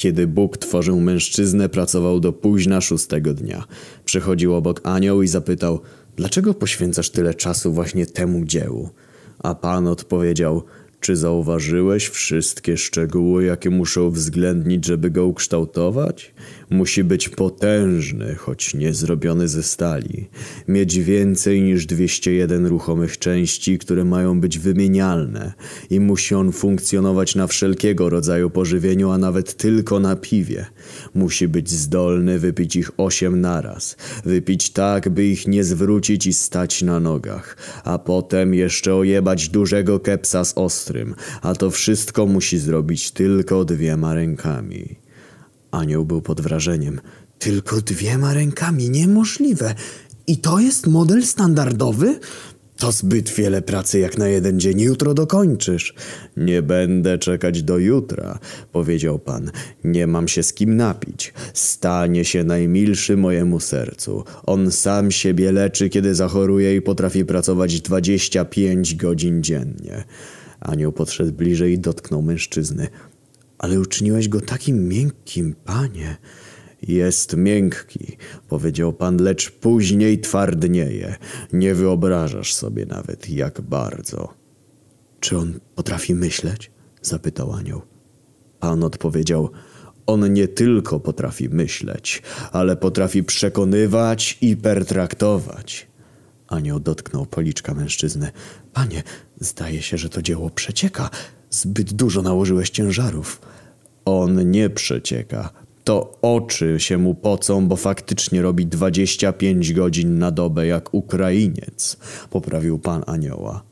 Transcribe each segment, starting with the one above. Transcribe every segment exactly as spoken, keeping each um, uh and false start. Kiedy Bóg tworzył mężczyznę, pracował do późna szóstego dnia. Przychodził obok anioł i zapytał, dlaczego poświęcasz tyle czasu właśnie temu dziełu? A Pan odpowiedział, czy zauważyłeś wszystkie szczegóły, jakie muszę uwzględnić, żeby go ukształtować? Musi być potężny, choć nie zrobiony ze stali. Mieć więcej niż dwieście jeden ruchomych części, które mają być wymienialne. I musi on funkcjonować na wszelkiego rodzaju pożywieniu, a nawet tylko na piwie. Musi być zdolny wypić ich osiem naraz. Wypić tak, by ich nie zwrócić i stać na nogach. A potem jeszcze ojebać dużego kepsa z ostra. A to wszystko musi zrobić tylko dwiema rękami. Anioł był pod wrażeniem. Tylko dwiema rękami? Niemożliwe! I to jest model standardowy? To zbyt wiele pracy jak na jeden dzień. Jutro dokończysz. Nie będę czekać do jutra, powiedział Pan. Nie mam się z kim napić. Stanie się najmilszy mojemu sercu. On sam siebie leczy, kiedy zachoruje i potrafi pracować dwadzieścia pięć godzin dziennie. Anioł podszedł bliżej i dotknął mężczyzny. Ale uczyniłeś go takim miękkim, Panie. Jest miękki, powiedział Pan, lecz później twardnieje. Nie wyobrażasz sobie nawet, jak bardzo. Czy on potrafi myśleć? Zapytał anioł. Pan odpowiedział, on nie tylko potrafi myśleć, ale potrafi przekonywać i pertraktować. Anioł dotknął policzka mężczyzny. Panie, zdaje się, że to dzieło przecieka. Zbyt dużo nałożyłeś ciężarów. On nie przecieka. To oczy się mu pocą, bo faktycznie robi dwadzieścia pięć godzin na dobę jak Ukrainiec, poprawił Pan anioła.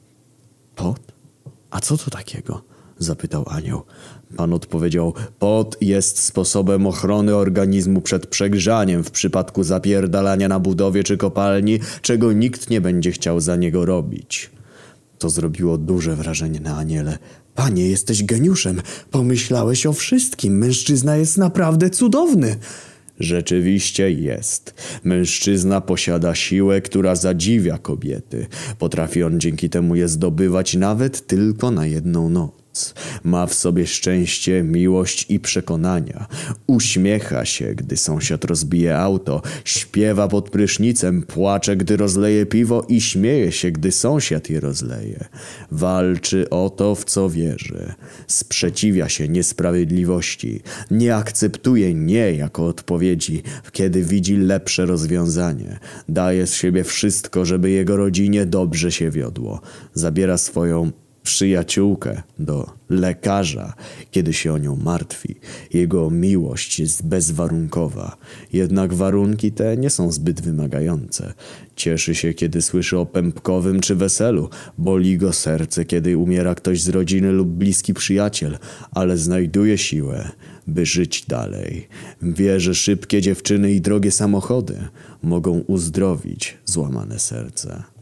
Pot? A co to takiego? Zapytał anioł. Pan odpowiedział, pot jest sposobem ochrony organizmu przed przegrzaniem w przypadku zapierdalania na budowie czy kopalni, czego nikt nie będzie chciał za niego robić. To zrobiło duże wrażenie na aniele. Panie, jesteś geniuszem. Pomyślałeś o wszystkim. Mężczyzna jest naprawdę cudowny. Rzeczywiście jest. Mężczyzna posiada siłę, która zadziwia kobiety. Potrafi on dzięki temu je zdobywać nawet tylko na jedną noc. Ma w sobie szczęście, miłość i przekonania. Uśmiecha się, gdy sąsiad rozbije auto, śpiewa pod prysznicem, płacze, gdy rozleje piwo i śmieje się, gdy sąsiad je rozleje. Walczy o to, w co wierzy. Sprzeciwia się niesprawiedliwości. Nie akceptuje nie jako odpowiedzi, kiedy widzi lepsze rozwiązanie. Daje z siebie wszystko, żeby jego rodzinie dobrze się wiodło. Zabiera swoją przyjaciółkę do lekarza, kiedy się o nią martwi. Jego miłość jest bezwarunkowa. Jednak warunki te nie są zbyt wymagające. Cieszy się, kiedy słyszy o pępkowym czy weselu. Boli go serce, kiedy umiera ktoś z rodziny lub bliski przyjaciel, ale znajduje siłę, by żyć dalej. Wie, że szybkie dziewczyny i drogie samochody mogą uzdrowić złamane serce.